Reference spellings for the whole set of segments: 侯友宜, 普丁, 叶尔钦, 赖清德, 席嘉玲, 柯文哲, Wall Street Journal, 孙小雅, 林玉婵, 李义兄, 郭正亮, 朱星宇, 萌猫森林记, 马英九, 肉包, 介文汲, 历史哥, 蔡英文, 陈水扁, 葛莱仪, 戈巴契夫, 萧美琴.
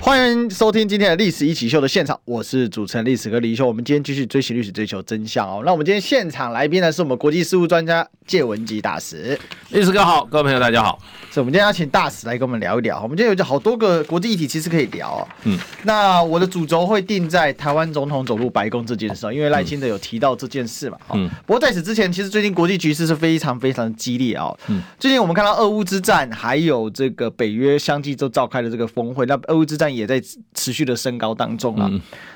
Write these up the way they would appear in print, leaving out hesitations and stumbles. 欢迎收听今天的《历史一奇秀》的现场，我是主持人历史哥李义兄。我们今天继续追寻历史，追求真相哦。那我们今天现场来宾呢，是我们国际事务专家介文汲大使。历史哥好，各位朋友大家好。所以我们今天要请大使来跟我们聊一聊。我们今天有好多个国际议题，其实可以聊哦。那我的主轴会定在台湾总统走入白宫这件事，因为赖清德有提到这件事嘛。不过在此之前，其实最近国际局势是非常非常激烈哦。最近我们看到俄乌之战，还有这个北约相继都召开了这个峰会，那俄乌之战也在持续的升高当中啊。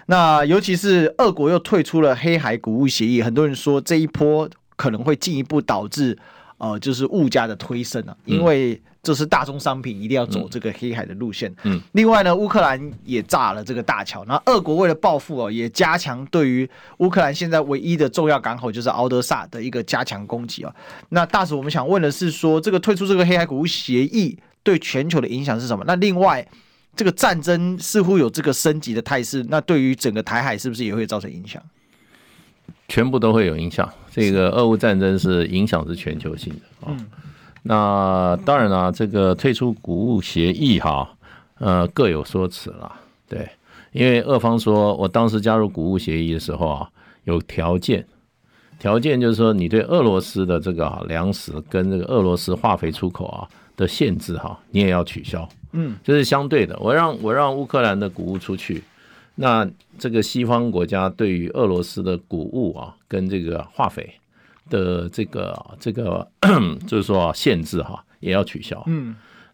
那尤其是俄国又退出了黑海谷物协议，很多人说这一波可能会进一步导致就是物价的推升啊，因为这是大宗商品一定要走这个黑海的路线。另外呢，乌克兰也炸了这个大桥，那俄国为了报复也加强对于乌克兰现在唯一的重要港口就是敖德萨的一个加强攻击啊。那大使，我们想问的是说，这个退出这个黑海谷物协议对全球的影响是什么？那另外，这个战争似乎有这个升级的态势，那对于整个台海是不是也会造成影响？全部都会有影响。这个俄乌战争是影响是全球性的。那当然啦，这个退出谷物协议各有说辞啦。对，因为俄方说，我当时加入谷物协议的时候有条件，就是说你对俄罗斯的这个粮食跟这个俄罗斯化肥出口的限制你也要取消。这是相对的，我让乌克兰的谷物出去，那这个西方国家对于俄罗斯的谷物跟这个化肥的这个就是说限制也要取消。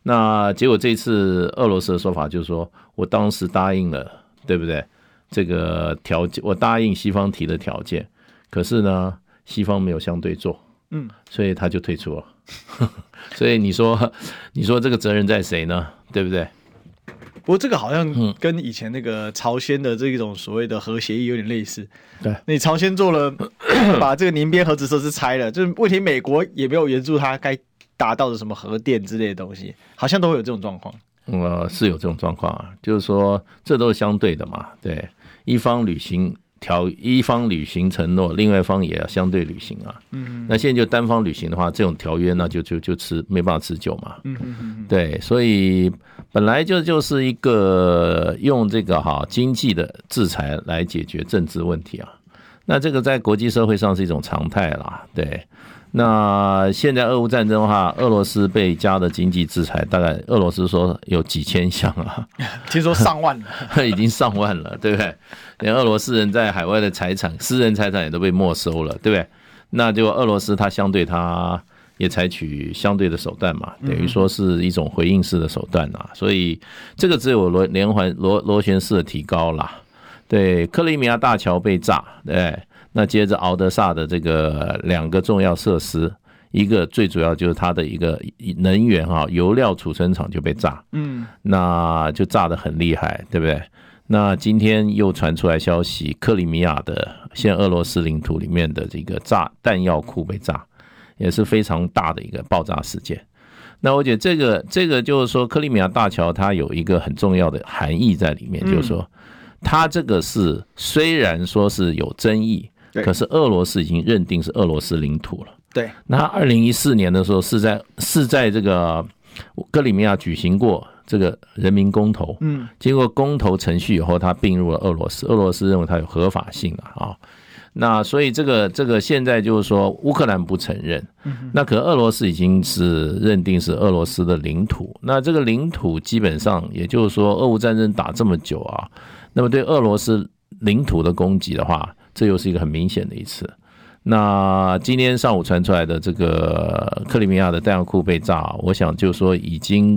那结果这次俄罗斯的说法就是说，我当时答应了，对不对？这个条件我答应西方提的条件，可是呢，西方没有相对做，所以他就退出了。所以你说这个责任在谁呢？对不对？不过这个好像跟以前那个朝鲜的这种所谓的核协议有点类似。对，你朝鲜做了把这个宁边核子设施拆了，就是问题美国也没有援助他该达到的什么核电之类的东西，好像都会有这种状况。是有这种状况就是说这都是相对的嘛。对，一方履行承诺，另外一方也要相对履行啊。那现在就单方履行的话，这种条约那就没办法持久嘛。对，所以本来就是一个用这个经济的制裁来解决政治问题啊。那这个在国际社会上是一种常态啦。对，那现在俄乌战争的话，俄罗斯被加的经济制裁，大概俄罗斯说有几千项啊，听说上万了，已经上万了，对不对？连俄罗斯人在海外的财产，私人财产也都被没收了，对不对？那就俄罗斯它相对它也采取相对的手段嘛，等于说是一种回应式的手段啊。所以这个只有螺旋式的提高啦。对，克里米亚大桥被炸，对。那接着敖德萨的这个两个重要设施，一个最主要就是它的一个能源油料储存厂就被炸，那就炸得很厉害，对不对？那今天又传出来消息，克里米亚的现俄罗斯领土里面的这个弹药库被炸，也是非常大的一个爆炸事件。那我觉得这个就是说，克里米亚大桥它有一个很重要的含义在里面，就是说它这个是虽然说是有争议。可是俄罗斯已经认定是俄罗斯领土了。对，那2014年的时候是在这个克里米亚举行过这个人民公投，经过公投程序以后，它并入了俄罗斯，俄罗斯认为它有合法性。那所以这个现在就是说乌克兰不承认，那可俄罗斯已经是认定是俄罗斯的领土。那这个领土基本上也就是说，俄乌战争打这么久那么对俄罗斯领土的攻击的话，这又是一个很明显的一次。那今天上午传出来的这个克里米亚的弹药库被炸，我想就是说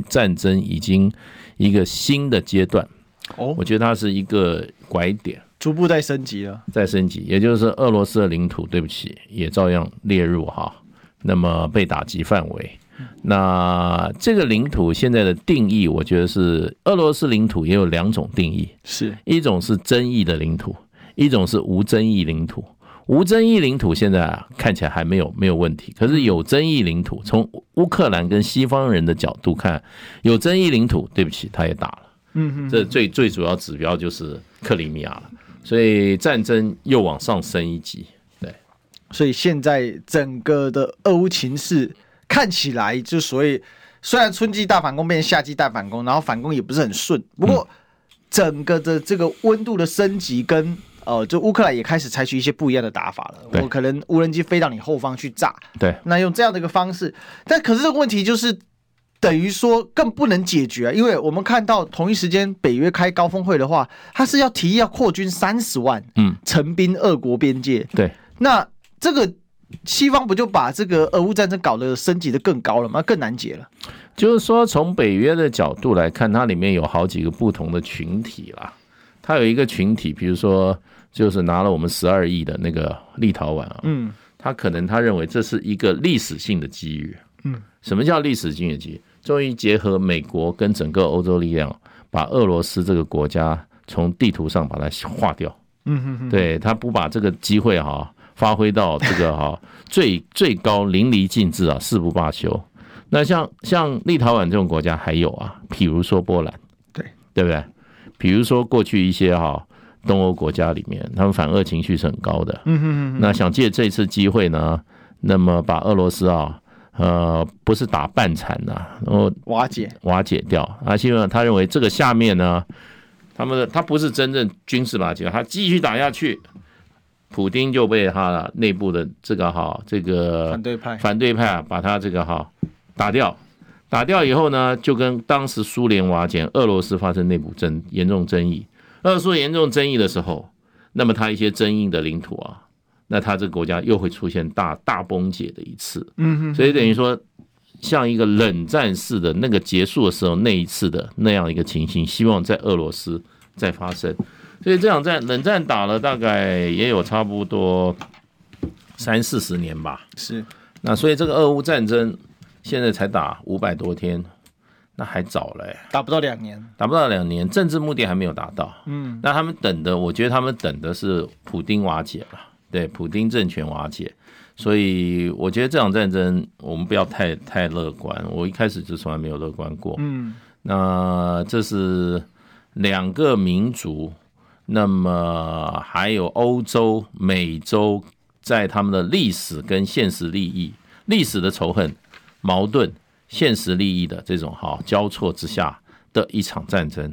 战争已经一个新的阶段。我觉得它是一个拐点，逐步在升级了，也就是俄罗斯的领土，对不起，也照样列入那么被打击范围。那这个领土现在的定义，我觉得是俄罗斯领土也有两种定义，一种是争议的领土，一种是无争议领土。无争议领土现在啊看起来还没有问题，可是有争议领土，从乌克兰跟西方人的角度看，有争议领土，对不起，他也打了。嗯，这最主要指标就是克里米亚了，所以战争又往上升一级。对，所以现在整个的俄乌情势看起来，就所谓虽然春季大反攻变成夏季大反攻，然后反攻也不是很顺，不过整个的这个温度的升级跟。就乌克兰也开始采取一些不一样的打法了，我可能无人机飞到你后方去炸，对，那用这样的一个方式，但可是这个问题就是等于说更不能解决，因为我们看到同一时间北约开高峰会的话，他是要提议要扩军30万，成兵俄国边界，对，那这个西方不就把这个俄乌战争搞得升级的更高了吗？更难解了。就是说从北约的角度来看，它里面有好几个不同的群体啦，它有一个群体，比如说。就是拿了我们12亿的那个立陶宛啊，他可能他认为这是一个历史性的机遇。什么叫历史性的机遇？终于结合美国跟整个欧洲力量，把俄罗斯这个国家从地图上把它划掉。对，他不把这个机会啊发挥到这个啊最高淋漓尽致啊，誓不罢休。那像立陶宛这种国家还有啊，比如说波兰，对不对？比如说过去一些啊。东欧国家里面他们反俄情绪是很高的，那想借这次机会呢，那么把俄罗斯啊不是打半残啊，然后瓦解掉啊，希望他认为这个下面呢，他不是真正军事瓦解，他继续打下去，普丁就被他内部的这个反对派啊，把他这个打掉以后呢，就跟当时苏联瓦解，俄罗斯发生内部严重争议。俄苏严重争议的时候，那么他一些争议的领土啊，那他这个国家又会出现大崩解的一次。所以等于说像一个冷战式的那个结束的时候那一次的那样一个情形，希望在俄罗斯再发生。所以这场冷战打了大概也有差不多30-40年吧。是。那所以这个俄乌战争现在才打500多天。那还早了，打不到两年，政治目的还没有达到。那他们等的，我觉得他们等的是普丁瓦解了，对，普丁政权瓦解。所以我觉得这场战争我们不要太乐观，我一开始就从来没有乐观过。那这是两个民族，那么还有欧洲、美洲在他们的历史跟现实利益、历史的仇恨、矛盾。现实利益的这种交错之下的一场战争，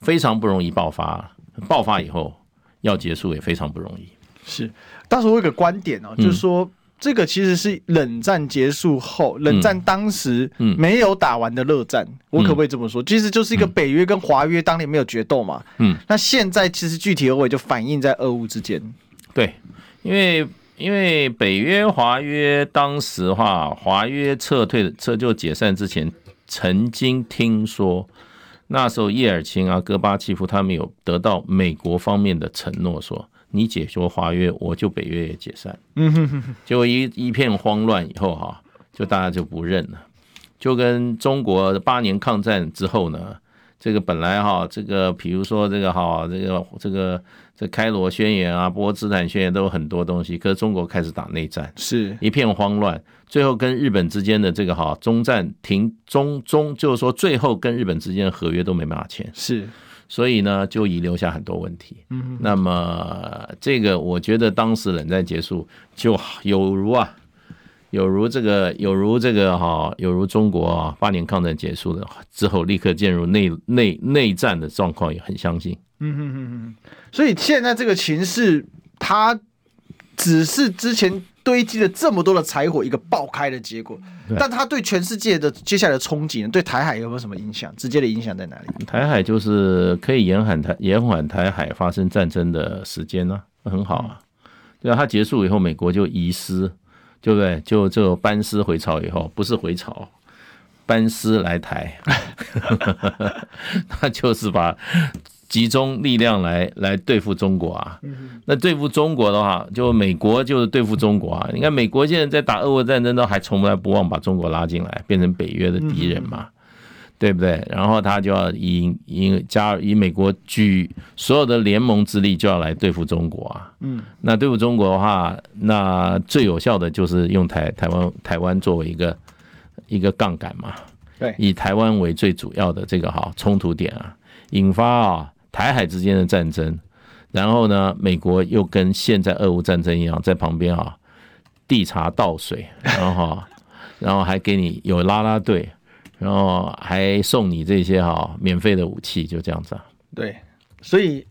非常不容易爆发，爆发以后要结束也非常不容易。是，当时我有一个观点，就是说这个其实是冷战结束后，冷战当时没有打完的热战，我可不可以这么说？其实就是一个北约跟华约当年没有决斗嘛。那现在其实具体而为就反映在俄乌之间。对，因为北约、华约当时的话，华约撤就解散之前，曾经听说那时候叶尔钦啊、戈巴契夫他们有得到美国方面的承诺，说你解除华约，我就北约也解散。结果一片慌乱以后，就大家就不认了，就跟中国8年抗战之后呢。这个本来比如说这个开罗宣言啊、波茨坦宣言都有很多东西，可是中国开始打内战，是一片慌乱，最后跟日本之间的这个中战停中，就是说最后跟日本之间的合约都没办法签，是，所以呢就遗留下很多问题。那么这个我觉得当时冷战结束就有如中国，8年抗战结束的之后立刻进入内战的状况也很相近。所以现在这个情势，它只是之前堆积了这么多的柴火一个爆开的结果，但它对全世界的接下来的冲击，对台海有没有什么影响？直接的影响在哪里？台海就是可以延缓台海发生战争的时间呢，很好啊。对啊，它结束以后，美国就移师。对不对？就班师回朝以后，不是回朝，班师来台，他就是把集中力量来对付中国啊。那对付中国的话，就美国就是对付中国啊。你看美国现在在打俄乌战争，都还从来不忘把中国拉进来，变成北约的敌人嘛。对不对？然后他就要以美国举所有的联盟之力就要来对付中国啊。嗯，那对付中国的话，那最有效的就是用台湾作为一个杠杆嘛。对，以台湾为最主要的这个冲突点啊，引发啊台海之间的战争。然后呢，美国又跟现在俄乌战争一样，在旁边啊递茶倒水，然后还给你有拉拉队。然后还送你这些免费的武器，就这样子啊。对，所以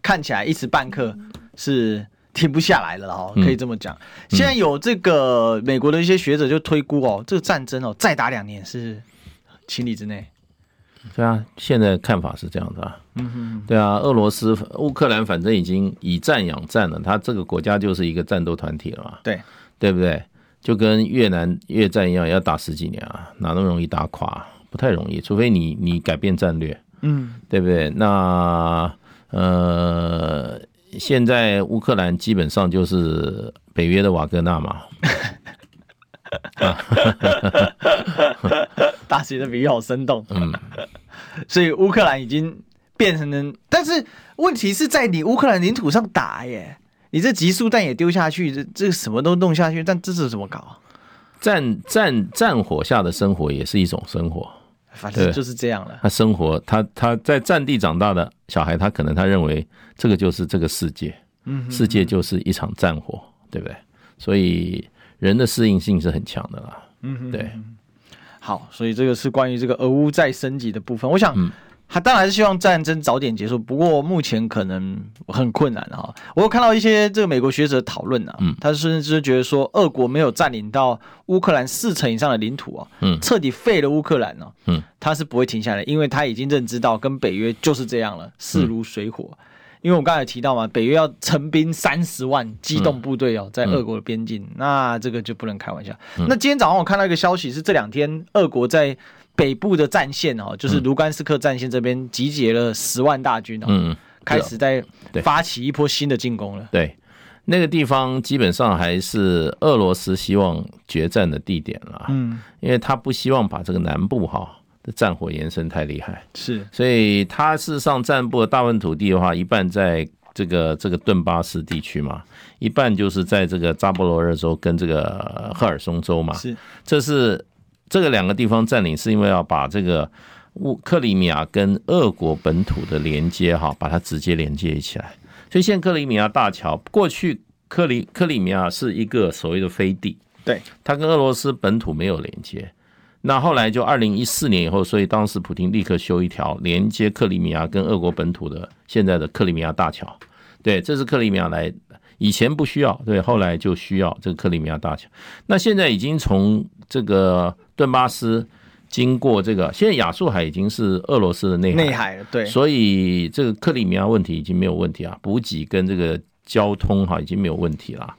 看起来一时半刻是停不下来了哈，可以这么讲。现在有这个美国的一些学者就推估这个战争再打2年是情理之内。对啊，现在看法是这样的啊。嗯哼，对啊，俄罗斯乌克兰反正已经以战养战了，他这个国家就是一个战斗团体了嘛。对，对不对？就跟越南越战一样，要打10几年啊，哪那么容易打垮啊？不太容易，除非你改变战略，对不对？那现在乌克兰基本上就是北约的瓦格纳嘛。大使的比喻好生动。所以乌克兰已经变成了，但是问题是在你乌克兰领土上打耶。你这集束弹也丢下去，这什么都弄下去，但这是怎么搞啊？战火下的生活也是一种生活，反正就是这样了。他生活，他在战地长大的小孩，他可能他认为这个就是这个世界，世界就是一场战火，对不对？所以人的适应性是很强的啦。对。好，所以这个是关于这个俄乌再升级的部分，我想。他当然是希望战争早点结束，不过目前可能很困难哈。我有看到一些这个美国学者讨论啊，他甚至觉得说，俄国没有占领到乌克兰40%以上的领土啊，彻底废了乌克兰呢，他是不会停下来，因为他已经认知到跟北约就是这样了，势如水火。因为我刚才提到嘛，北约要成兵30万机动部队在俄国的边境，那这个就不能开玩笑。那今天早上我看到一个消息是，这2天俄国在北部的战线就是卢甘斯克战线这边集结了10万大军，开始在发起一波新的进攻了。对，那个地方基本上还是俄罗斯希望决战的地点了，因为他不希望把这个南部的战火延伸太厉害，是，所以他事实上占部的大部分土地的话，一半在这个顿巴斯地区嘛，一半就是在这个扎波罗热州跟这个赫尔松州嘛，是，这个两个地方占领是因为要把这个克里米亚跟俄国本土的连接把它直接连接起来。所以现在克里米亚大桥，过去克里米亚是一个所谓的飞地，对，它跟俄罗斯本土没有连接。那后来就2014年以后，所以当时普丁立刻修一条连接克里米亚跟俄国本土的现在的克里米亚大桥。对，这是克里米亚来，以前不需要，对，后来就需要这个克里米亚大桥。那现在已经从这个顿巴斯经过这个，现在亚速海已经是俄罗斯的内海了，对，所以这个克里米亚问题已经没有问题啊，补给跟这个交通已经没有问题了。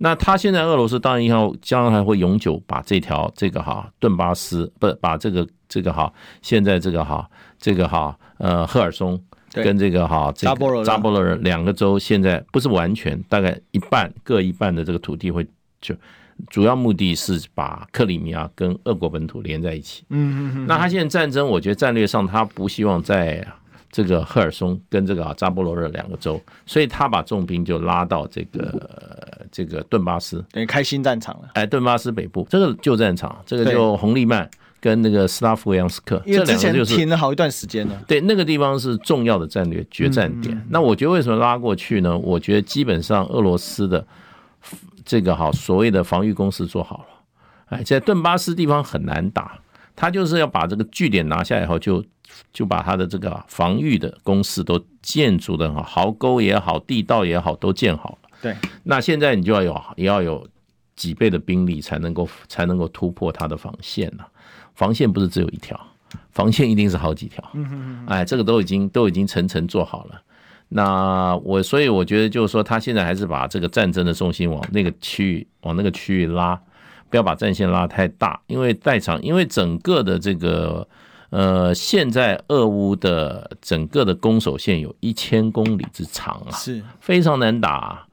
那他现在俄罗斯当然要将来会永久把这条顿巴斯不把这个现在赫尔松跟这个扎波罗热两个州，现在不是完全，大概各一半的这个土地会就。主要目的是把克里米亚跟俄国本土连在一起。那他现在战争，我觉得战略上他不希望在这个赫尔松跟这个扎波罗热两个州，所以他把重兵就拉到这个顿巴斯，等于开新战场了。顿巴斯北部这个旧战场，这个就红利曼跟那个斯拉夫扬斯克，因为之前停了好一段时间了。对，那个地方是重要的战略决战点。那我觉得为什么拉过去呢？我觉得基本上俄罗斯的。这个所谓的防御工事做好了，在顿巴斯地方很难打，他就是要把这个据点拿下以后，就把他的这个防御的工事都建筑的壕沟也好，地道也好，都建好了。对，那现在你就要有几倍的兵力才能够突破他的防线了。防线不是只有一条，防线一定是好几条。这个都已经层做好了。那所以我觉得就是说，他现在还是把这个战争的重心往那个区域拉，不要把战线拉太大，因为整个的这个现在俄乌的整个的攻守线有1000公里之长啊，是非常难打啊。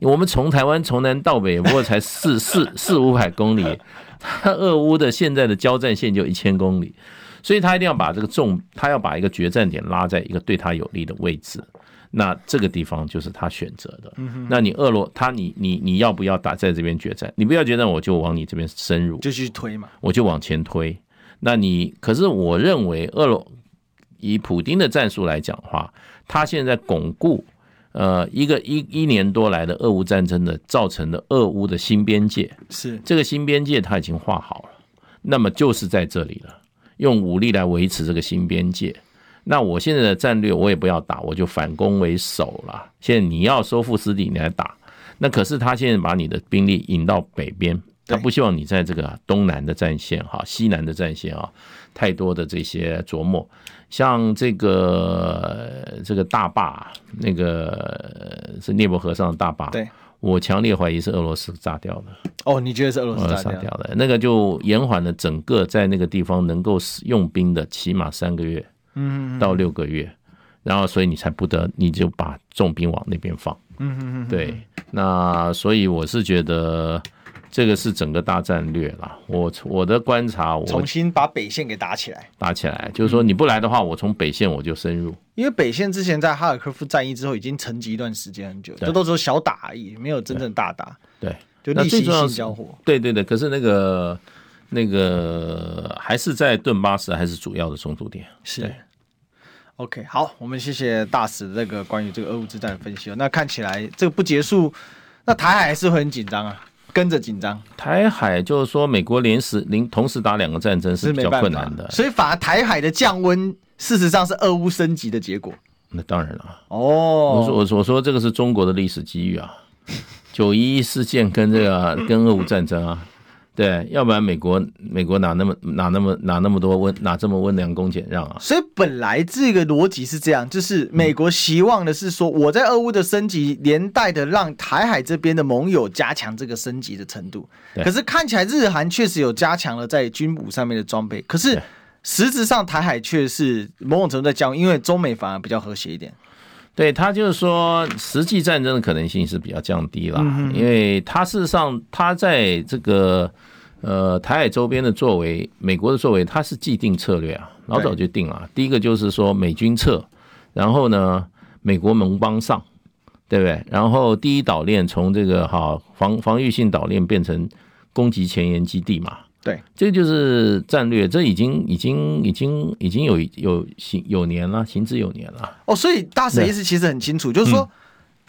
我们从台湾从南到北不过才四五百公里，他俄乌的现在的交战线就1000公里。所以他一定要把这个他要把一个决战点拉在一个对他有利的位置，那这个地方就是他选择的。那你俄罗他你要不要打在这边决战？你不要决战，我就往你这边深入，就去推嘛，我就往前推。那你可是我认为以普丁的战术来讲的话，他现在巩固一年多来的俄乌战争的造成的俄乌的新边界，是这个新边界他已经画好了，那么就是在这里了，用武力来维持这个新边界。那我现在的战略我也不要打，我就反攻为守了。现在你要收复失地你来打，那可是他现在把你的兵力引到北边，他不希望你在这个东南的战线西南的战线太多的这些琢磨。像这个大坝，那个是涅伯河上的大坝，对，我强烈怀疑是俄罗斯炸掉的。哦，你觉得是俄罗斯炸掉的？那个就延缓了整个在那个地方能够用兵的起码3个月到6个月，然后所以你就把重兵往那边放。对，那所以我是觉得这个是整个大战略啦。我的观察，我重新把北线给打起来，就是说你不来的话，我从北线我就深入。因为北线之前在哈尔科夫战役之后已经沉寂一段时间很久，这都是小打而已，没有真正大打。对，就例行性交火。对对对，可是那个还是在顿巴斯还是主要的冲突点。是。OK， 好，我们谢谢大使这个关于这个俄乌之战的分析。那看起来这个不结束，那台海还是会很紧张啊。跟着紧张，台海就是说美国同时打2个战争是比较困难的，所以反而台海的降温事实上是俄乌升级的结果。那当然了我说这个是中国的历史机遇啊，911事件跟跟俄乌战争啊，对，要不然美国哪这么温良恭俭让啊？所以本来这个逻辑是这样，就是美国希望的是说，我在俄乌的升级，连带的让台海这边的盟友加强这个升级的程度。可是看起来日韩确实有加强了在军武上面的装备，可是实质上台海却是某种程度在降温，因为中美反而比较和谐一点。对，他就是说实际战争的可能性是比较降低啦，因为他事实上他在这个台海周边的作为，美国的作为，他是既定策略啊，老早就定了。第一个就是说美军撤，然后呢美国盟邦上，对不对？然后第一岛链从这个防御性岛链变成攻击前沿基地嘛。对，这就是战略，这已经行之有年了。哦，所以大使意思其实很清楚，就是说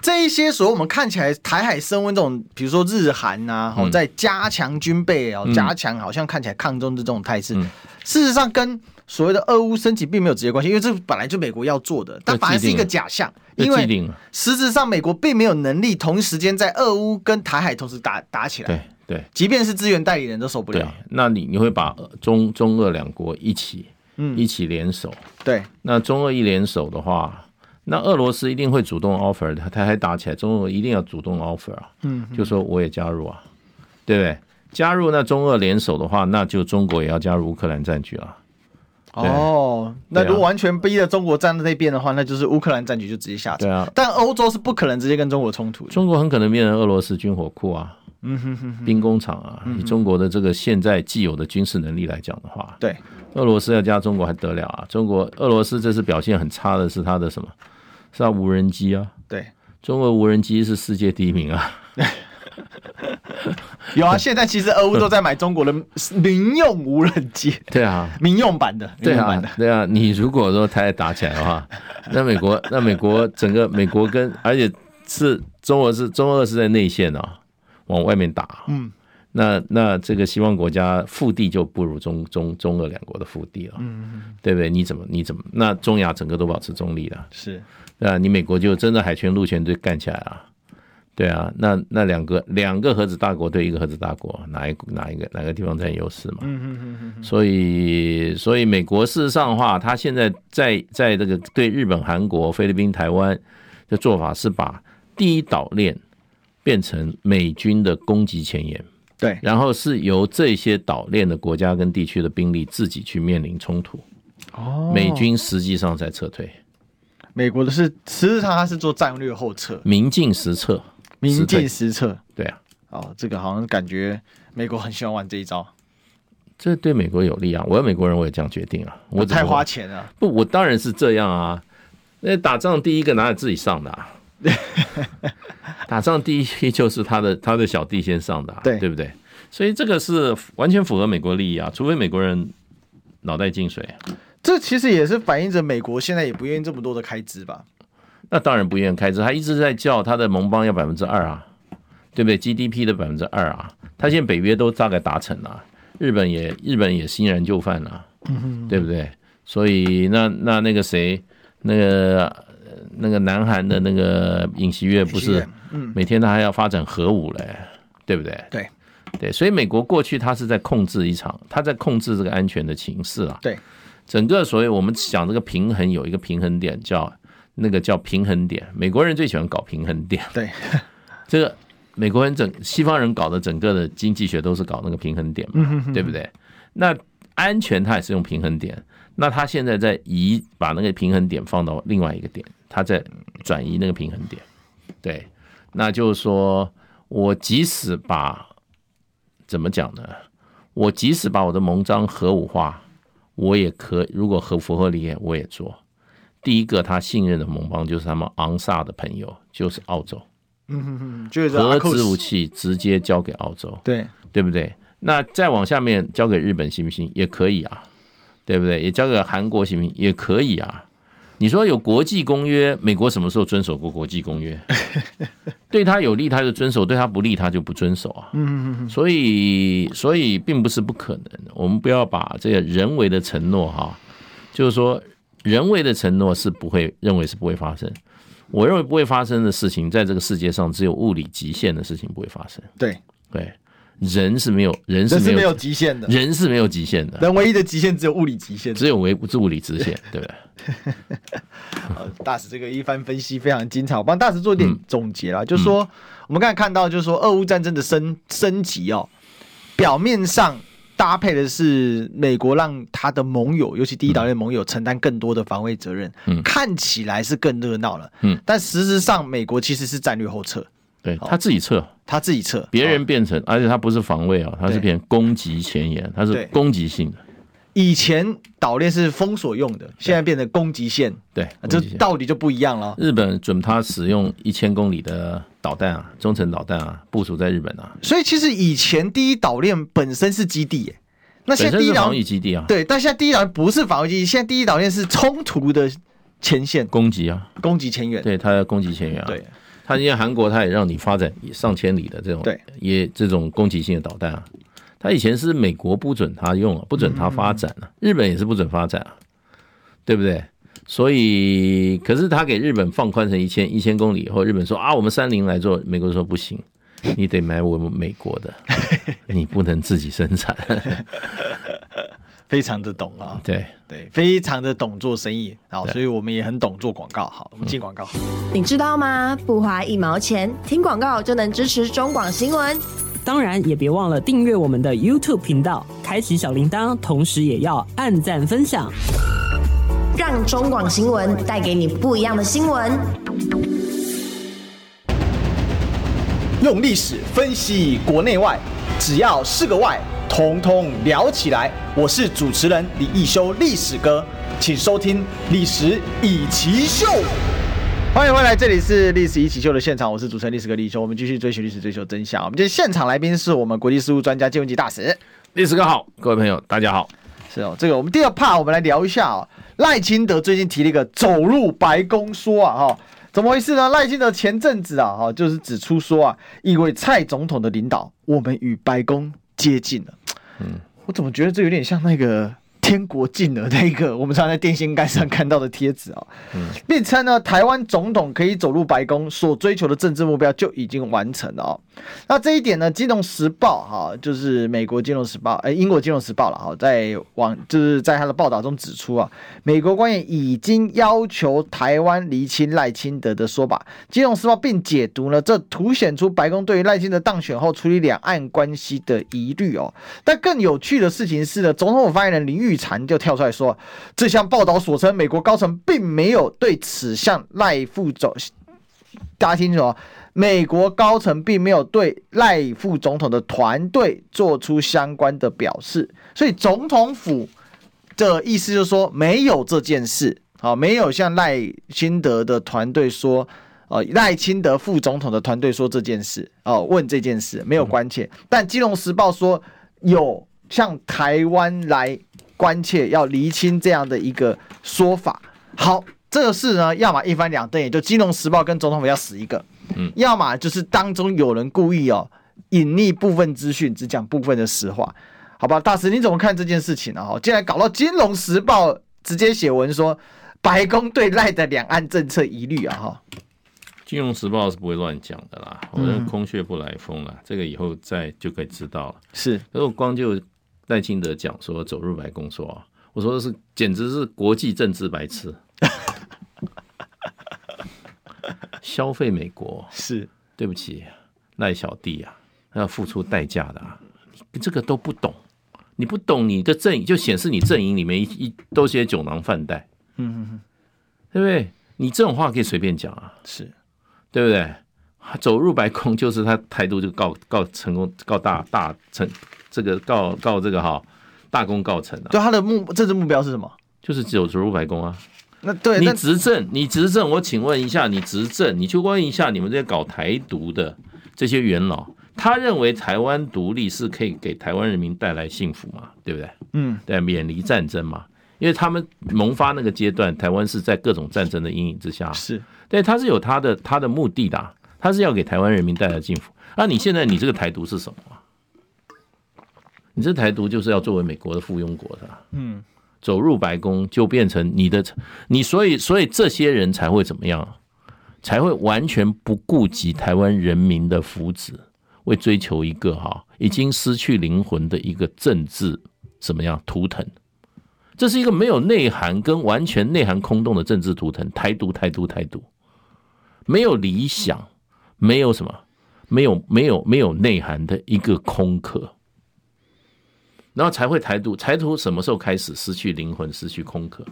这一些所谓我们看起来台海升温这种，比如说日韩啊，在加强军备加强好像看起来抗中的这种态势，事实上跟所谓的俄乌升级并没有直接关系，因为这本来就美国要做的，但反而是一个假象，因为实质上美国并没有能力同时间在俄乌跟台海同时打起来。对。对，即便是资源代理人都受不了。那你会把中俄两国一起联手。对，那中俄一联手的话，那俄罗斯一定会主动 offer， 他还打起来，中俄一定要主动 offer 啊，就说我也加入啊，对不对？加入那中俄联手的话，那就中国也要加入乌克兰战局啊。哦，那如果完全逼着中国站在那边的话，那就是乌克兰战局就直接下场。对啊，但欧洲是不可能直接跟中国冲突的，中国很可能变成俄罗斯军火库啊。兵工厂啊，以中国的这个现在既有的军事能力来讲的话，对，俄罗斯要加中国还得了啊？俄罗斯这次表现很差的是他的什么？是他无人机啊？对，中国无人机是世界第1名啊。有啊，现在其实俄乌都在买中国的民用无人机。对啊，民用版的。对啊，你如果说他打起来的话，那美国整个美国而且是中俄是在内线啊。往外面打，那这个西方国家腹地就不如中俄两国的腹地了，对不对？你怎么那中亚整个都保持中立了，是啊，你美国就真的海权陆权就干起来了，对啊，那两个核子大国对一个核子大国，哪个地方占优势嘛？所以美国事实上的话，他现在在这个对日本、韩国、菲律宾、台湾的做法是把第一岛链变成美军的攻击前沿，对，然后是由这些岛链的国家跟地区的兵力自己去面临冲突，美军实际上在撤退，美国的是实际上他是做战略后撤，民进实撤，对啊，这个好像感觉美国很喜欢玩这一招，这对美国有利啊！我要美国人，我也这样决定啊！我太花钱了。不，我当然是这样啊。那打仗第一个哪有自己上的啊？打仗第一就是他的小弟先上的、啊，对不对？所以这个是完全符合美国利益啊，除非美国人脑袋进水。这其实也是反映着美国现在也不愿意这么多的开支吧？那当然不愿意开支，他一直在叫他的盟邦要2%啊，对不对 ？GDP 的2%啊，他现在北约都大概达成了，日本也欣然就范了，对不对？所以那个谁，那个南韩的那个尹锡悦不是每天他还要发展核武嘞，对不对？对对，所以美国过去他是在控制一场，他在控制这个安全的情势啊。对，整个所谓我们讲这个平衡有一个平衡点叫那个叫平衡点，美国人最喜欢搞平衡点。对，这个美国人西方人搞的整个的经济学都是搞那个平衡点嘛，对不对？那安全他也是用平衡点。那他现在在移，把那个平衡点放到另外一个点，他在转移那个平衡点。对，那就是说我即使把怎么讲呢？我即使把我的盟章核武化，我也可以，如果符合利益，我也做。第一个他信任的盟邦就是他们昂萨的朋友，就是澳洲。核子武器直接交给澳洲，对不对？那再往下面交给日本行不行？也可以啊。对不对？也交给韩国行不行？也可以啊。你说有国际公约，美国什么时候遵守过国际公约？对他有利他就遵守，对他不利他就不遵守啊。所以并不是不可能。我们不要把这个人为的承诺哈，就是说人为的承诺是不会认为是不会发生。我认为不会发生的事情，在这个世界上只有物理极限的事情不会发生。对。人是没有极限的，人是没有极限的，人唯一的极限只有物理极限，只有物理极限，对不对？大使这个一番分析非常精彩，我帮大使做一点总结啦，就是说我们刚才看到，就是说俄乌战争的升级哦，表面上搭配的是美国让他的盟友，尤其第一岛链盟友承担更多的防卫责任，看起来是更热闹了，但实质上美国其实是战略后撤。对，他自己撤，别人变成，而且他不是防卫啊，他是变攻击前沿，他是攻击性的。以前岛链是封锁用的，现在变成攻击线，对，这到底就不一样了。日本准他使用1000公里的导弹啊，中程导弹啊，部署在日本啊。所以其实以前第一岛链本身是基地耶，那现在第一岛链防御基地啊，对，但现在第一岛链不是防御基地，现在第一岛链是冲突的前线，攻击啊，攻击前沿，对，他攻击前沿啊，对。他因为韩国，他也让你发展上千里的这种，也这种攻击性的导弹啊。他以前是美国不准他用啊，不准他发展啊，日本也是不准发展啊，对不对？所以，可是他给日本放宽成1000公里以后，日本说啊，我们30来做，美国说不行，你得买我们美国的，你不能自己生产。非常的懂啊，对，非常的懂做生意，好，所以我们也很懂做广告。好，我们进广告。你知道吗？不花1毛钱，听广告就能支持中广新闻。当然也别忘了订阅我们的 YouTube 频道，开启小铃铛，同时也要按赞分享，让中广新闻带给你不一样的新闻。用历史分析国内外，只要是个外，统统聊起来。我是主持人李易修，历史哥，请收听《历史易起秀》。欢迎回来，这里是《历史易起秀》的现场，我是主持人历史哥李易修。我们继续追寻历史，追求真相。我们今天现场来宾是我们国际事务专家介文汲大使。历史哥好，各位朋友大家好。是哦，这个我们第二 part 我们来聊一下哦，赖清德最近提了一个走入白宫说啊，哈。怎么回事呢？赖清德前阵子啊，就是指出说啊，因为蔡总统的领导，我们与白宫接近了。我怎么觉得这有点像那个天国近了那个我们常在电线杆上看到的贴纸啊。并称呢，台湾总统可以走入白宫，所追求的政治目标就已经完成了哦。那这一点呢，《金融时报》哈，就是美国《金融时报》英国《金融时报》了哈，就是在他的报道中指出啊，美国官员已经要求台湾厘清赖清德的说法。《金融时报》并解读呢，这凸显出白宫对于赖清德当选后处理两岸关系的疑虑哦。但更有趣的事情是呢，总统发言人林玉婵就跳出来说，这项报道所称美国高层并没有对此向赖副总，大家听清楚哦。美国高层并没有对赖副总统的团队做出相关的表示，所以总统府的意思就是说没有这件事，没有像赖清德的团队说，赖清德副总统的团队说这件事，问这件事没有关切，但金融时报说有向台湾来关切，要厘清这样的一个说法。好，这个事呢，要么一翻两瞪眼，就金融时报跟总统府要死一个，要么就是当中有人故意隐匿部分资讯，只讲部分的实话。好吧，大使你怎么看这件事情呢？竟然搞到金融时报直接写文说白宫对赖的两岸政策疑虑啊！金融时报是不会乱讲的啦，我认为空穴不来风啦，这个以后再就可以知道了。是，可是我光就赖清德讲说走入白宫说，我说的是简直是国际政治白痴，消费美国是对不起赖小弟啊，要付出代价的啊，你这个都不懂，你不懂你的阵营，就显示你阵营里面都些酒囊饭袋，对不对？你这种话可以随便讲啊，是。对不对？走入白宫就是他态度就告成功，告大成这个告这个哈，大功告成啊。对，他的政治目标是什么？就是走入白宫啊。那对，你执政，我请问一下，你执政，你去问一下你们这些搞台独的这些元老，他认为台湾独立是可以给台湾人民带来幸福嘛？对不对？对，免离战争嘛。因为他们萌发那个阶段，台湾是在各种战争的阴影之下，是，对，他是有他的目的的，他是要给台湾人民带来幸福。那你现在你这个台独是什么？你这台独就是要作为美国的附庸国的，走入白宫就变成你的，你所以这些人才会怎么样？才会完全不顾及台湾人民的福祉，为追求一个已经失去灵魂的一个政治怎么样图腾？这是一个没有内涵跟完全内涵空洞的政治图腾，台独，没有理想，没有什么，没有内涵的一个空壳，然后才会台独什么时候开始失去灵魂，失去空壳？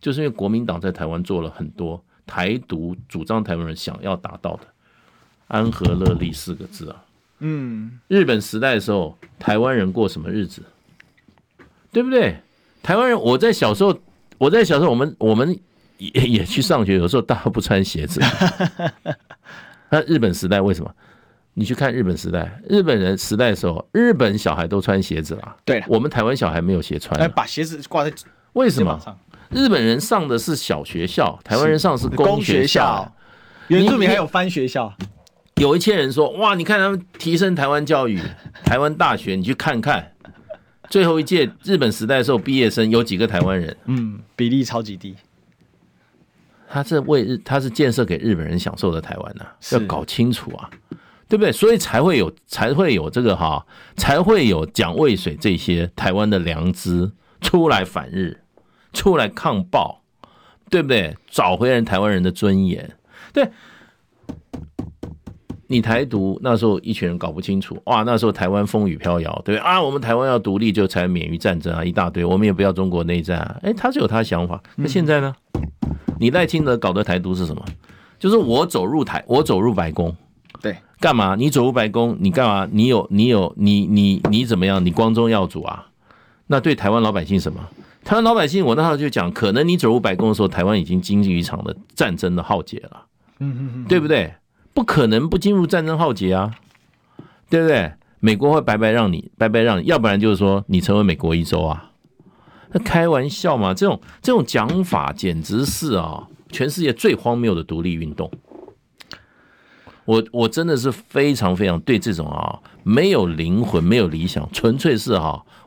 就是因为国民党在台湾做了很多台独主张台湾人想要达到的安和乐利四个字啊。日本时代的时候，台湾人过什么日子？对不对？台湾人，我在小时候我们 也去上学，有时候大家不穿鞋子。那日本时代为什么？你去看日本时代，日本人时代的时候，日本小孩都穿鞋子了。对了，我们台湾小孩没有鞋穿，把鞋子挂在。为什么？日本人上的是小学校，台湾人上的是公学校，原住民还有番学校。有一些人说，哇，你看他们提升台湾教育，台湾大学，你去看看。最后一届日本时代的时候，毕业生有几个台湾人？比例超级低。他是建设给日本人享受的台湾啊，要搞清楚啊，对不对？所以才会有这个哈，才会有蒋渭水这些台湾的良知出来反日，出来抗暴，对不对？找回人台湾人的尊严，对。你台独那时候一群人搞不清楚，哇，那时候台湾风雨飘摇，对不对啊？我们台湾要独立就才免于战争啊，一大堆，我们也不要中国内战啊。他是有他的想法。那现在呢？你赖清德搞的台独是什么？就是我走入白宫，对，干嘛？你走入白宫，你干嘛？你怎么样？你光宗耀祖啊？那对台湾老百姓什么？台湾老百姓，我那时候就讲，可能你走入白宫的时候，台湾已经经历一场的战争的浩劫了，对不对？不可能不进入战争浩劫啊，对不对？美国会白白让你，要不然就是说你成为美国一州啊，那开玩笑嘛！这种讲法简直是全世界最荒谬的独立运动。我真的是非常非常对这种没有灵魂、没有理想，纯粹是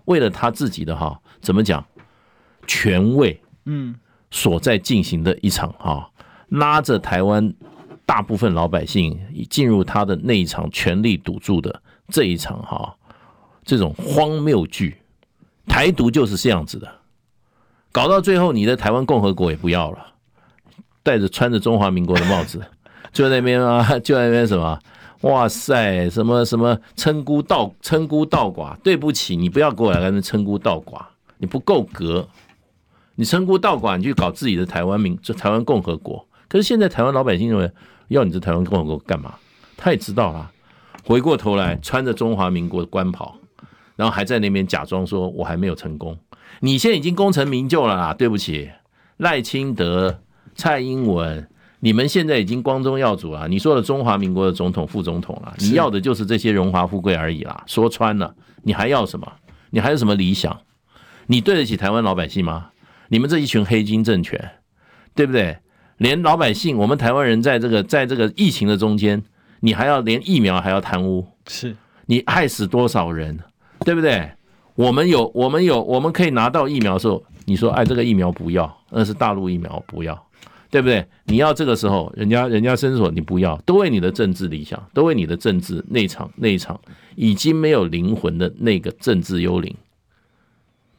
为了他自己的怎么讲权位，所在进行的一场拉着台湾。大部分老百姓进入他的那一场全力赌注的这一场这种荒谬剧，台独就是这样子的，搞到最后你的台湾共和国也不要了，穿着中华民国的帽子，就在那边什么，哇塞，什么什么称孤道寡，对不起，你不要过来跟称孤道寡，你不够格，你称孤道寡，你去搞自己的台湾共和国。可是现在台湾老百姓认为，要你这台湾共和国干嘛？他也知道了，回过头来穿着中华民国的官袍，然后还在那边假装说我还没有成功，你现在已经功成名就了啦，对不起，赖清德、蔡英文，你们现在已经光宗耀祖了，你说的中华民国的总统、副总统了，你要的就是这些荣华富贵而已啦，说穿了，你还要什么？你还有什么理想？你对得起台湾老百姓吗？你们这一群黑金政权，对不对？连老百姓，我们台湾人在这个疫情的中间，你还要连疫苗还要贪污，是你害死多少人，对不对？我们可以拿到疫苗的时候，你说哎，这个疫苗不要，那是大陆疫苗不要，对不对？你要这个时候，人家伸手你不要，都为你的政治理想，都为你的政治内场已经没有灵魂的那个政治幽灵，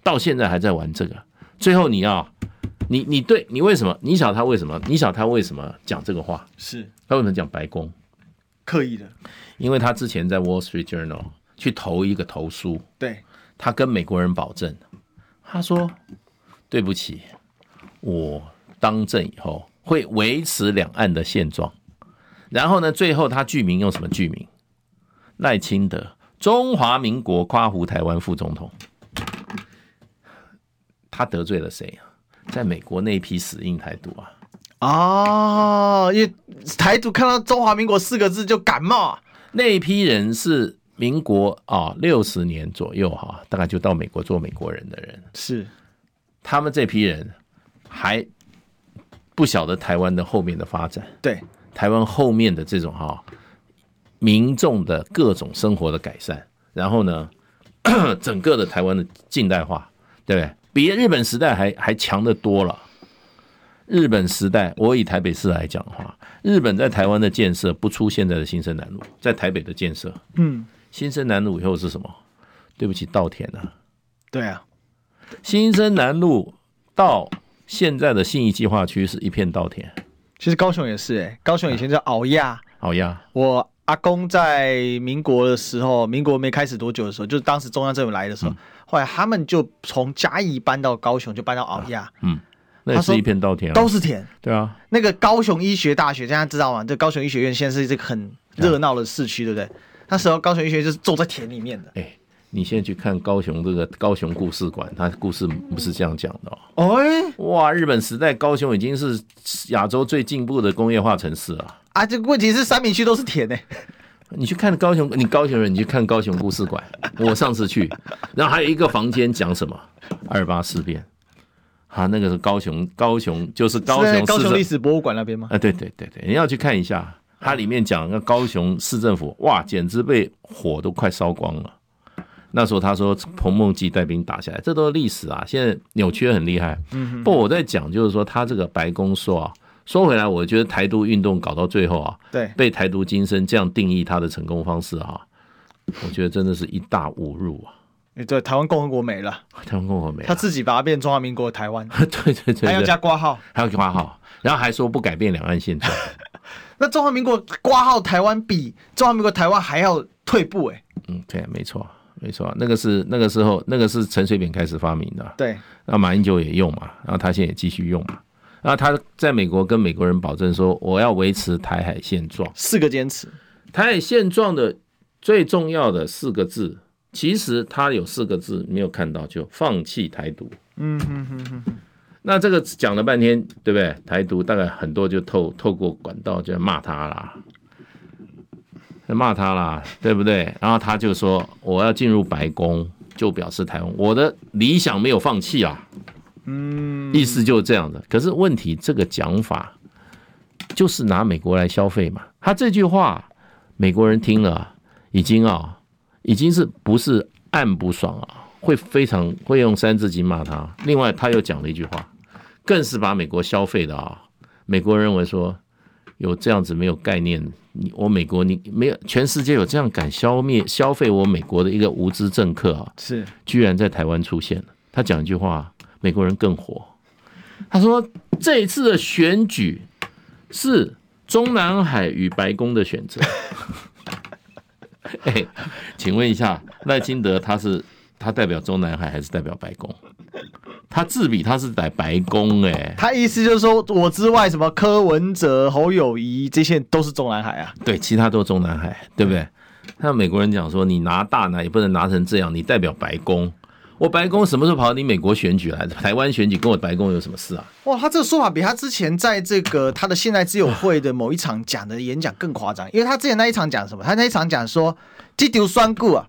到现在还在玩这个。最后你为什么？你想他为什么讲这个话？是他为什么讲白宫？刻意的，因为他之前在 Wall Street Journal 去投一个投书，对，他跟美国人保证，他说对不起，我当政以后会维持两岸的现状。然后呢，最后他剧名用什么剧名？赖清德，中华民国夸胡台湾副总统。他得罪了谁啊？在美国那一批死硬台独啊！哦，因为台独看到中华民国四个字就感冒啊。那一批人是民国啊60年左右哈，大概就到美国做美国人的人。是，他们这批人还不晓得台湾的后面的发展。对，台湾后面的这种哈，民众的各种生活的改善，然后呢，整个的台湾的近代化，对不对？比日本时代还强得多了。日本时代，我以台北市来讲的话，日本在台湾的建设不出现在的新生南路，在台北的建设，新生南路以后是什么？对不起，稻田啊，对啊，新生南路到现在的信义计划区是一片稻田。其实高雄也是欸，高雄以前叫鳌亚，我阿公在民国的时候，民国没开始多久的时候，就是当时中央政府来的时候，后来他们就从嘉义搬到高雄，就搬到鳌亚，那是一片稻田，都是田，对啊。那个高雄医学大学，大家知道吗？这高雄医学院现在是一个很热闹的市区，对不对？那时候高雄医学院就是种在田里面的。哎，你现在去看高雄这个高雄故事馆，它故事不是这样讲的哦。哇，日本时代高雄已经是亚洲最进步的工业化城市了。啊，这问题是三民区都是田欸。你去看高雄，你高雄人，你去看高雄故事馆。我上次去，然后还有一个房间讲什么28事变，啊，那个是高雄就是高雄历史博物馆那边吗？啊，对，你要去看一下，它里面讲高雄市政府，哇，简直被火都快烧光了。那时候他说彭孟基带兵打下来，这都是历史啊。现在扭曲很厉害。不过我在讲就是说，他这个白宫说啊。说回来，我觉得台独运动搞到最后啊，对，被台独精神这样定义它的成功方式啊，我觉得真的是一大侮辱啊！对，台湾共和国没了，台湾共和国没了，他自己把它变中华民国台湾，对，还要加挂号，然后还说不改变两岸现状。那中华民国挂号台湾比中华民国台湾还要退步哎、欸。对，没错，那个时候陈水扁开始发明的，对，那马英九也用嘛，然后他现在也继续用嘛。那他在美国跟美国人保证说，我要维持台海现状，4个坚持。台海现状的最重要的4个字，其实他有4个字没有看到，就放弃台独。那这个讲了半天，对不对？台独大概很多就透过管道就骂他啦，对不对？然后他就说，我要进入白宫，就表示台湾我的理想没有放弃啊。意思就是这样的。可是问题，这个讲法就是拿美国来消费嘛。他这句话，美国人听了已经是不是暗不爽啊？会用3字经骂他。另外，他又讲了一句话，更是把美国消费的啊。美国人认为说，有这样子没有概念，我美国你没有，全世界有这样敢消费我美国的一个无知政客啊，是居然在台湾出现了。他讲一句话。美国人更火，他说这一次的选举是中南海与白宫的选择。哎，请问一下，赖清德他代表中南海还是代表白宫？他自比他是在白宫欸，他意思就是说我之外什么柯文哲、侯友宜这些都是中南海啊，对，其他都是中南海，对不对？那美国人讲说你拿大拿也不能拿成这样，你代表白宫，我白宫什么时候跑到你美国选举来？台湾选举跟我白宫有什么事啊？哇，他这个说法比他之前在这个他的现代之友会的某一场讲的演讲更夸张，因为他之前那一场讲什么？他那一场讲说这场选举啊，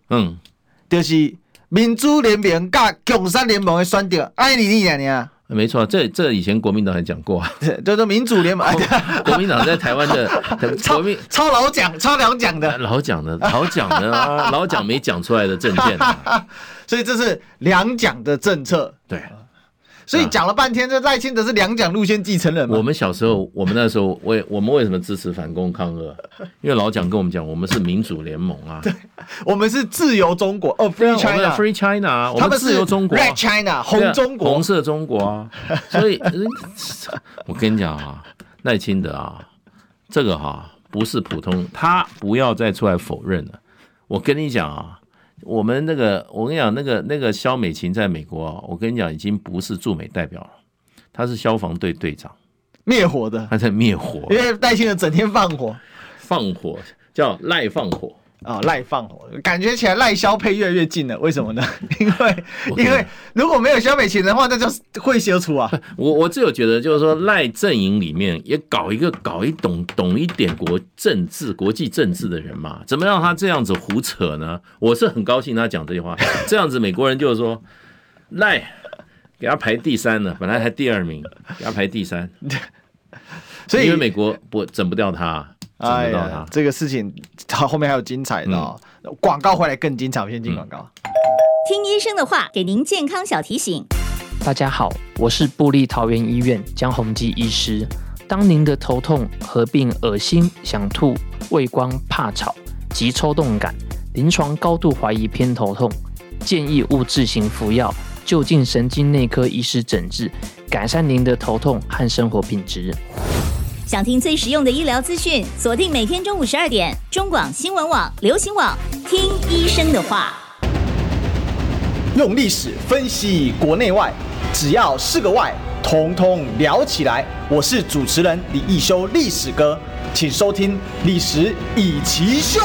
就是。民主联盟跟共产联盟的选择，爱你你啊，没错，这以前国民党还讲过啊，就是民主联盟，国民党在台湾的超老蒋，超老蒋的，老蒋的，老蒋的啊，老蒋没讲出来的政见啊，所以这是两蒋的政策，对。所以讲了半天，这赖清德是两蒋路线继承人嘛。我们小时候，我们那时候，我们为什么支持反共抗俄？因为老蒋跟我们讲，我们是民主联盟啊，对，我们是自由中国，Free China， Free China， 啊，我们自由中国， Red China， 红中国，红色中国啊。所以，我跟你讲啊，赖清德啊，这个啊不是普通，他不要再出来否认了。我跟你讲啊。我们那个，我跟你讲，那个萧美琴在美国啊，我跟你讲，已经不是驻美代表了，他是消防队队长，灭火的，他在灭火，因为戴庆的整天放火，放火叫赖放火啊，赖放火，感觉起来赖萧配越来越近了，为什么呢？因为如果没有萧美琴的话，那就会消除啊。我只有觉得就是说赖阵营里面也搞一懂一点国际政治的人嘛，怎么让他这样子胡扯呢？我是很高兴他讲这句话，这样子美国人就是说赖给他排第三了，本来还第二名，给他排第三，所以因为美国整不掉他。哎呀，这个事情后面还有精彩的哦，广告回来更精彩，我先进广告。听医生的话，给您健康小提醒。大家好，我是部立桃园医院江宏基医师。当您的头痛合并恶心、想吐、畏光、怕吵及抽动感，临床高度怀疑偏头痛，建议勿自行服药，就近神经内科医师诊治，改善您的头痛和生活品质。想听最实用的医疗资讯，锁定每天中午12点，中广新闻网、流行网，听医生的话。用历史分析国内外，只要是个外，统统聊起来。我是主持人李义修，历史哥，请收听《历史一起秀》。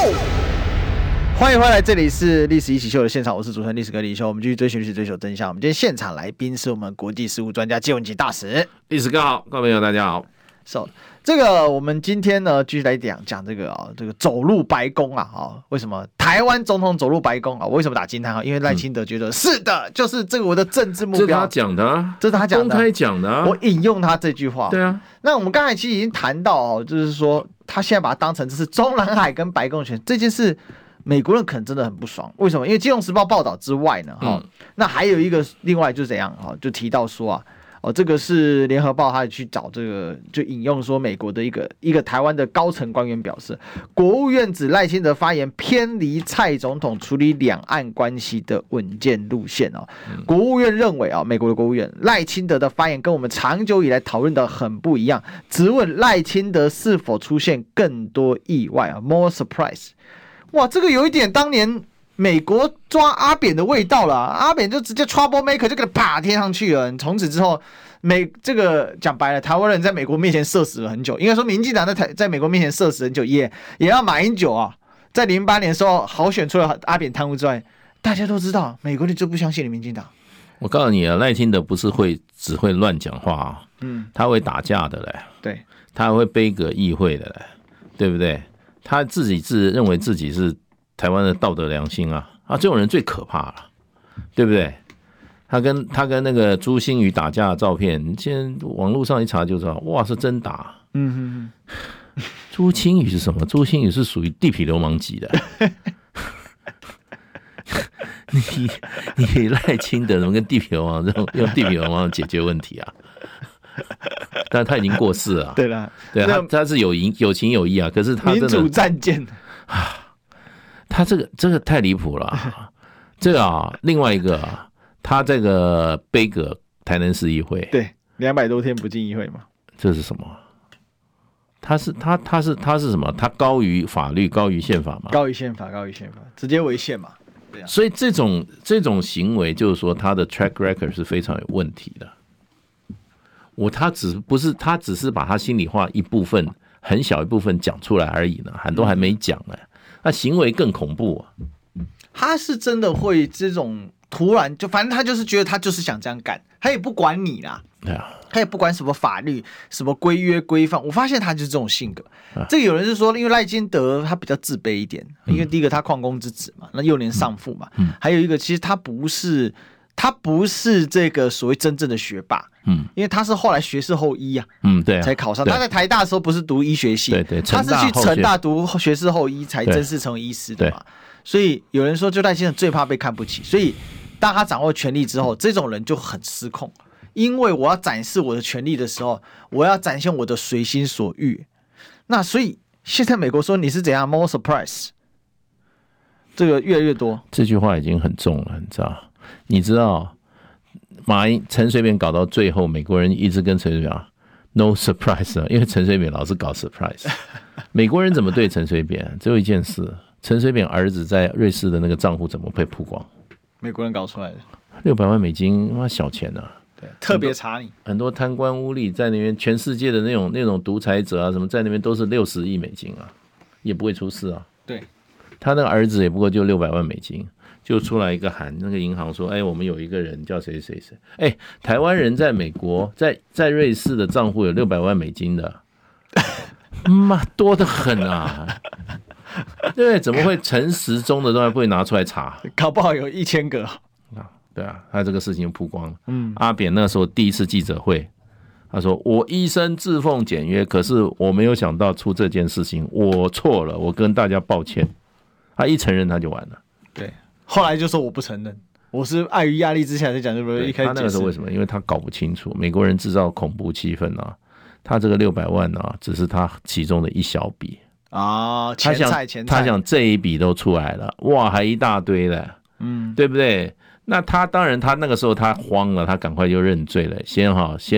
欢迎回来，这里是历史一起秀的现场，我是主持人历史哥李修，我们继续追寻历史，追求真相。我们今天现场来宾是我们国际事务专家介文汲大使。历史哥好，各位朋友大家好。So， 这个我们今天呢继续来讲这个啊，这个走入白宫啊，为什么台湾总统走入白宫啊？为什么打惊叹号？因为赖清德觉得、是的，就是这个我的政治目标。这是他讲的、啊，这是他讲的，公开讲的、啊。我引用他这句话。对啊。那我们刚才其实已经谈到哦，就是说他现在把它当成这是中南海跟白宫选这件事，美国人可能真的很不爽。为什么？因为《金融时报》报道之外呢，那还有一个另外就是怎样就提到说啊。哦，这个是联合报，他去找这个，就引用说美国的一个台湾的高层官员表示，国务院指赖清德发言偏离蔡总统处理两岸关系的稳健路线哦。国务院认为啊、哦，美国的国务院赖清德的发言跟我们长久以来讨论的很不一样，质问赖清德是否出现更多意外啊 ，more surprise。哇，这个有一点当年。美国抓阿扁的味道了，阿扁就直接 trouble maker 就给他啪贴上去了。从此之后，这个讲白了，台湾人在美国面前社死了很久，应该说民进党在美国面前社死很久，也让马英九啊，在08年的时候好选出了阿扁贪污之外，大家都知道，美国人就不相信你民进党。我告诉你啊，赖清德不是只会乱讲话啊，他会打架的嘞，对，他会杯葛议会的嘞，对不对？他自认为自己是。台湾的道德良心啊，这种人最可怕了，对不对？他跟那个朱星宇打架的照片，现在网络上一查就知道，哇，是真打。朱星宇是什么？朱星宇是属于地痞流氓级的。你赖清德怎么跟地痞流氓用地痞流氓解决问题啊？但他已经过世了。对啦，对啊，他是有情有义啊，可是他真的民主战舰啊。他这个太离谱了、啊，这个啊，另外一个、啊、他这个杯葛台南市议会，对，200多天不进议会嘛，这是什么？他是什么？他高于法律，高于宪法嘛？高于宪法，直接违宪嘛？对啊，所以这种行为就是说他的 track record 是非常有问题的。他只是把他心里话一部分很小一部分讲出来而已呢，很多还没讲呢。那行为更恐怖啊！他是真的会这种突然就，反正他就是觉得他就是想这样干，他也不管你啦，对啊，他也不管什么法律、什么规约规范。我发现他就是这种性格。这个有人是说，因为赖清德他比较自卑一点，因为第一个他矿工之子嘛，那幼年丧父嘛，还有一个其实他不是这个所谓真正的学霸，因为他是后来学士后医啊，对啊，才考上。他在台大的时候不是读医学系，对对，他是去成大读学士后医才正式成为医师的嘛。所以有人说，就赖清德最怕被看不起，所以当他掌握权力之后，这种人就很失控。因为我要展示我的权力的时候，我要展现我的随心所欲。那所以现在美国说你是怎样 more surprise， 这个越来越多。这句话已经很重了，你知道？陈水扁搞到最后，美国人一直跟陈水扁 no surprise 啊，因为陈水扁老是搞 surprise。美国人怎么对陈水扁？只有一件事：陈水扁儿子在瑞士的那个账户怎么被曝光？美国人搞出来的$600万，哇，小钱啊！特别查你很多贪官污吏在那边，全世界的那种独裁者啊，什么在那边都是$60亿啊，也不会出事啊。对，他那个儿子也不过就$600万，就出来一个函，那个银行说，哎，我们有一个人叫谁谁谁，哎，台湾人在美国在瑞士的账户有$600万的，妈多得很啊！对，怎么会陈时中的都还不会拿出来查？搞不好有1000个。对啊，他这个事情曝光了。阿扁那时候第一次记者会，他说我一生自奉简约，可是我没有想到出这件事情，我错了，我跟大家抱歉。他一承认他就完了。对，后来就说我不承认，我是碍于压力之下在讲，对不对？他那个时候为什么？因为他搞不清楚，美国人制造恐怖气氛啊，他这个$600万啊，只是他其中的一小笔啊，前菜，他想这一笔都出来了，哇，还一大堆的，对不对？那他当然，他那个时候他慌了，他赶快就认罪了，先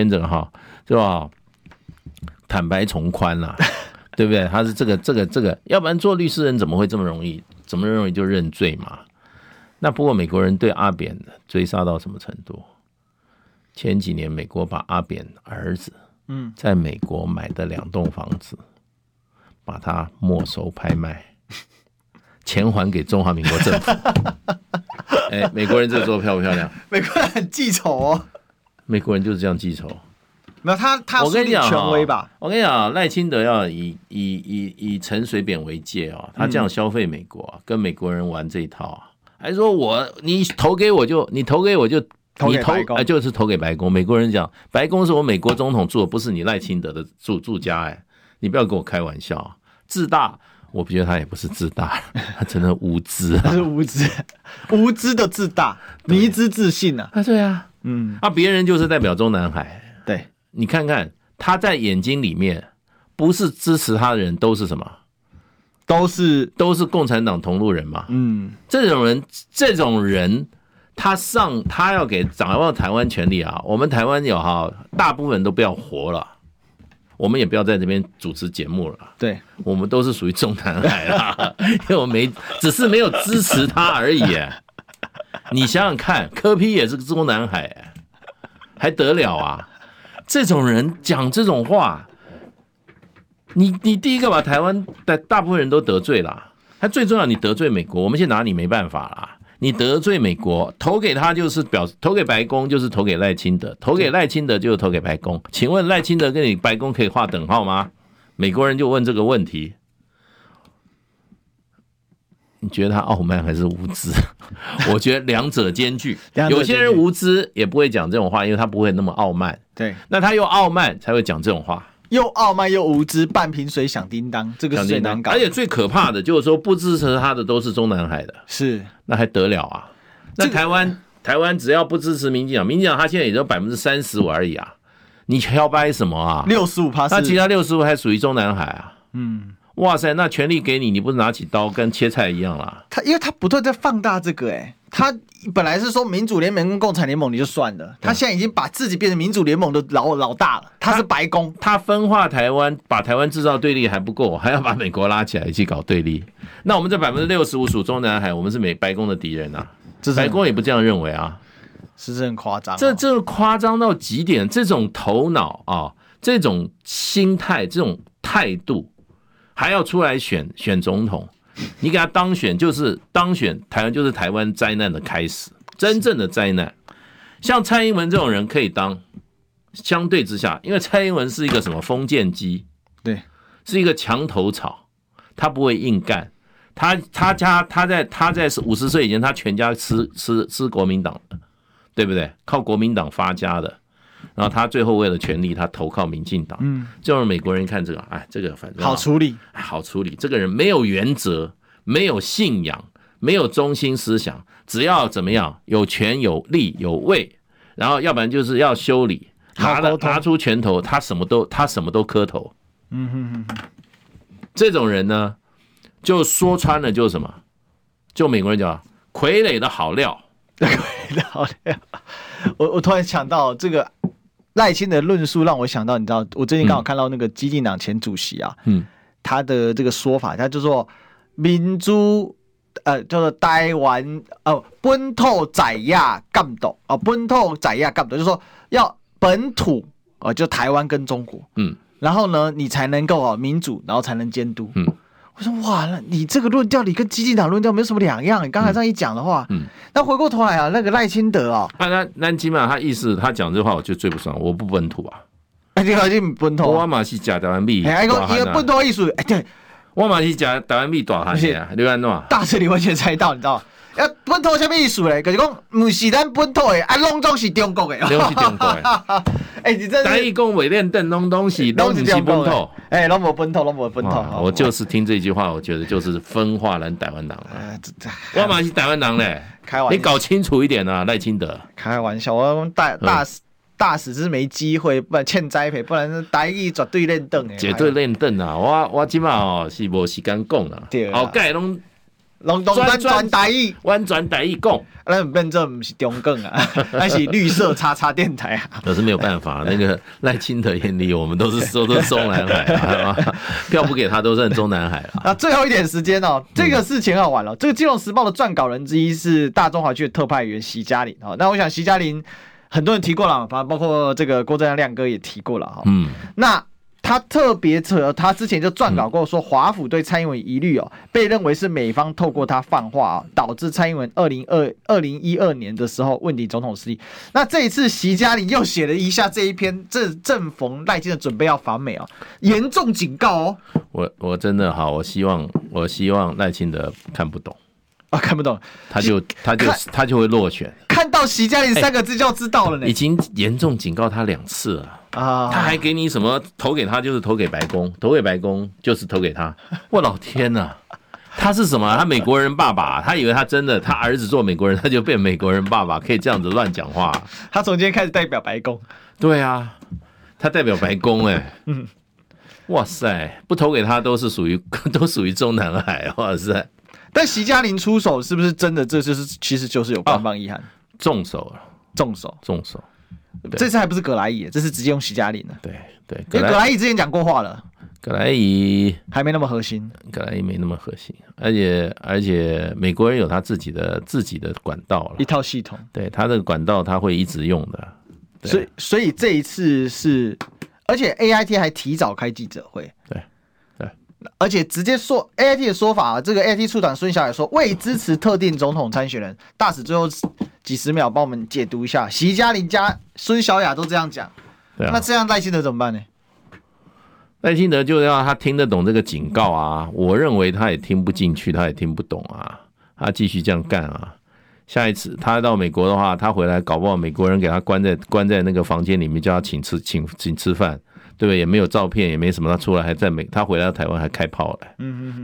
是吧？坦白从宽啦，对不对？他是这个，要不然做律师人怎么会这么容易？怎么容易就认罪嘛？那不过美国人对阿扁追杀到什么程度？前几年美国把阿扁儿子，在美国买的2栋房子，把它没收拍卖。钱还给中华民国政府。哎，美国人这做漂不漂亮？美国人很记仇哦。美国人就是这样记仇。没有他是权威吧？我跟你讲，赖清德要以陈水扁为戒哦，他这样消费美国，跟美国人玩这一套啊，还说你投给我就就是投给白宫。美国人讲，白宫是我美国总统住的，不是你赖清德的住家哎，你不要跟我开玩笑啊，自大。我不觉得他也不是自大，他真的无知啊！他是无知的自大，迷之自信啊！啊，对啊，别人就是代表中南海。对，你看看他在眼睛里面，不是支持他的人都是什么？都是共产党同路人嘛。这种人，他要给掌握台湾权利啊！我们台湾有大部分都不要活了。我们也不要在这边主持节目了，对，我们都是属于中南海啦，因为我只是没有支持他而已。你想想看，柯 P 也是中南海，还得了啊？这种人讲这种话，你第一个把台湾的大部分人都得罪了，还最重要，你得罪美国，我们现在拿你没办法啦。你得罪美国，投给他就是投给白宫，就是投给赖清德，投给赖清德就是投给白宫。请问赖清德跟你白宫可以画等号吗？美国人就问这个问题。你觉得他傲慢还是无知？我觉得两者兼具。有些人无知也不会讲这种话，因为他不会那么傲慢。对，那他又傲慢才会讲这种话。又傲慢又无知，半瓶水响叮当，这个是最难搞。而且最可怕的就是说，不支持他的都是中南海的，是那还得了啊？那台湾只要不支持民进党，民进党他现在也就35%而已啊，你要掰什么啊？65%，那其他65%还属于中南海啊？哇塞，那权力给你，你不是拿起刀跟切菜一样啦？因为他不断在放大这个，他本来是说民主联盟跟共产联盟你就算了，他现在已经把自己变成民主联盟的 老大了，他是白宫，他分化台湾，把台湾制造对立还不够，还要把美国拉起来一起搞对立。那我们这 65% 属中南海，我们是美白宫的敌人啊，白宫也不这样认为啊，是很夸张，这夸张到极点，这种头脑啊，这种心态，这种态度，还要出来选总统，你给他当选就是当选，台湾就是台湾灾难的开始，真正的灾难。像蔡英文这种人可以当，相对之下，因为蔡英文是一个什么封建机，对，是一个墙头草，他不会硬干，他在50岁以前，他全家吃国民党的，对不对？靠国民党发家的，然后他最后为了权力，他投靠民进党。嗯，就是美国人看这个，哎，这个反正好处理，好处理。这个人没有原则，没有信仰，没有中心思想，只要怎么样，有权有利有位，然后要不然就是要修理，拿出拳头，他什么都磕头。嗯哼哼，这种人呢，就说穿了就是什么，就美国人叫傀儡的好料。好的，我突然想到这个赖清德的论述，让我想到，你知道，我最近刚好看到那个基进党前主席啊，他的这个说法，他就说民主叫做台湾本土在亚干斗啊，本土在亚干斗，就是说要本土就台湾跟中国，然后呢你才能够民主，然后才能监督，我说哇，你这个论调，你跟基进党论调没有什么两样。你刚才这样一讲的话，那回过头来啊，那个赖清德啊，那基本上他意思，他讲这话我就追不上，我不本土啊，你好像本土，我嘛是假台湾币，一个本土艺术，哎对，我嘛是假台湾币大汉的啊，你安怎？大致你完全猜到，你知道？要本土什么意思嘞？就是讲不是咱本土的，啊，拢总是中国的，拢是中国的。哎，你真是台语讲袂练邓拢东西，拢是本土，哎，拢无本土，拢无本土。我就是听这句话，我觉得就是分化咱台湾人了。我嘛是台湾人嘞，开玩笑，你搞清楚一点啊，赖清德。开玩笑，我大使是没机会，不然欠栽培，不然台语绝对练邓的。绝对练邓啊！我今嘛哦是无时间讲啦，好盖拢。转台语，弯转台语讲，咱变成不是中共啊，那是绿色叉叉电台啊。可是没有办法，那个赖清德眼里我们都是中南海啊，票不给他都算中南海了。那最后一点时间哦，这个事情好玩了、哦。这个《金融时报》的撰稿人之一是大中华区的特派员席嘉玲啊。那我想席嘉玲很多人提过了，包括这个郭正亮亮哥也提过了哈、哦。嗯，那。他特别扯，他之前就撰稿过说，华府对蔡英文疑虑哦，被认为是美方透过他放话、哦、导致蔡英文2012年的时候问鼎总统失利。那这一次席嘉玲又写了一下这一篇，正逢赖清德准备要访美哦，严重警告哦。我真的好，我希望赖清德看不懂。啊、看不懂，他就会落选。看到席嘉玲三个字就知道了呢、欸。已经严重警告他2次了啊！他还给你什么？投给他就是投给白宫，投给白宫就是投给他。我老天呐、啊，他是什么、啊？他美国人爸爸、啊，他以为他真的他儿子做美国人，他就变美国人爸爸，可以这样子乱讲话、啊。他从今天开始代表白宫。对啊，他代表白宫哎、欸。嗯，哇塞，不投给他都属于中南海，哇塞。但席嘉玲出手是不是真的？这就是其实就是有官方意涵，重手了，重手。这次还不是葛莱仪，这次直接用席嘉玲了。对，因为葛莱仪之前讲过话了，葛莱仪还没那么核心，而且美国人有他自己的管道了，一套系统，对他的管道他会一直用的。所以这一次是，而且 AIT 还提早开记者会，对。而且直接说 AIT 的说法、啊，这个 AIT 处长孙小也说，未支持特定总统参选人。大使最后几十秒帮我们解读一下，席嘉玲加孙小雅都这样讲，啊、那这样赖清德怎么办呢？赖清德就要他听得懂这个警告啊，我认为他也听不进去，他也听不懂啊，他继续这样干啊。下一次他到美国的话，他回来搞不好美国人给他关在那个房间里面，叫他请吃饭。对不对？也没有照片，也没什么。他出来还在美，他回来到台湾还开炮了，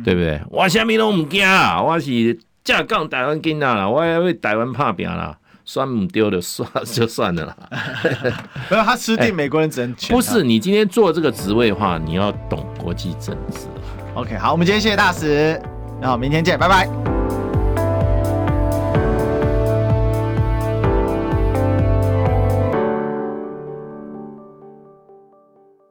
对不对？我什么都不怕啦，我是正港台湾囡仔啦，我要为台湾打拼啦，算不对就算了啦。没有，他吃定美国人只能全。不是，你今天做这个职位的话，你要懂国际政治。OK， 好，我们今天谢谢大使，然后明天见，拜拜。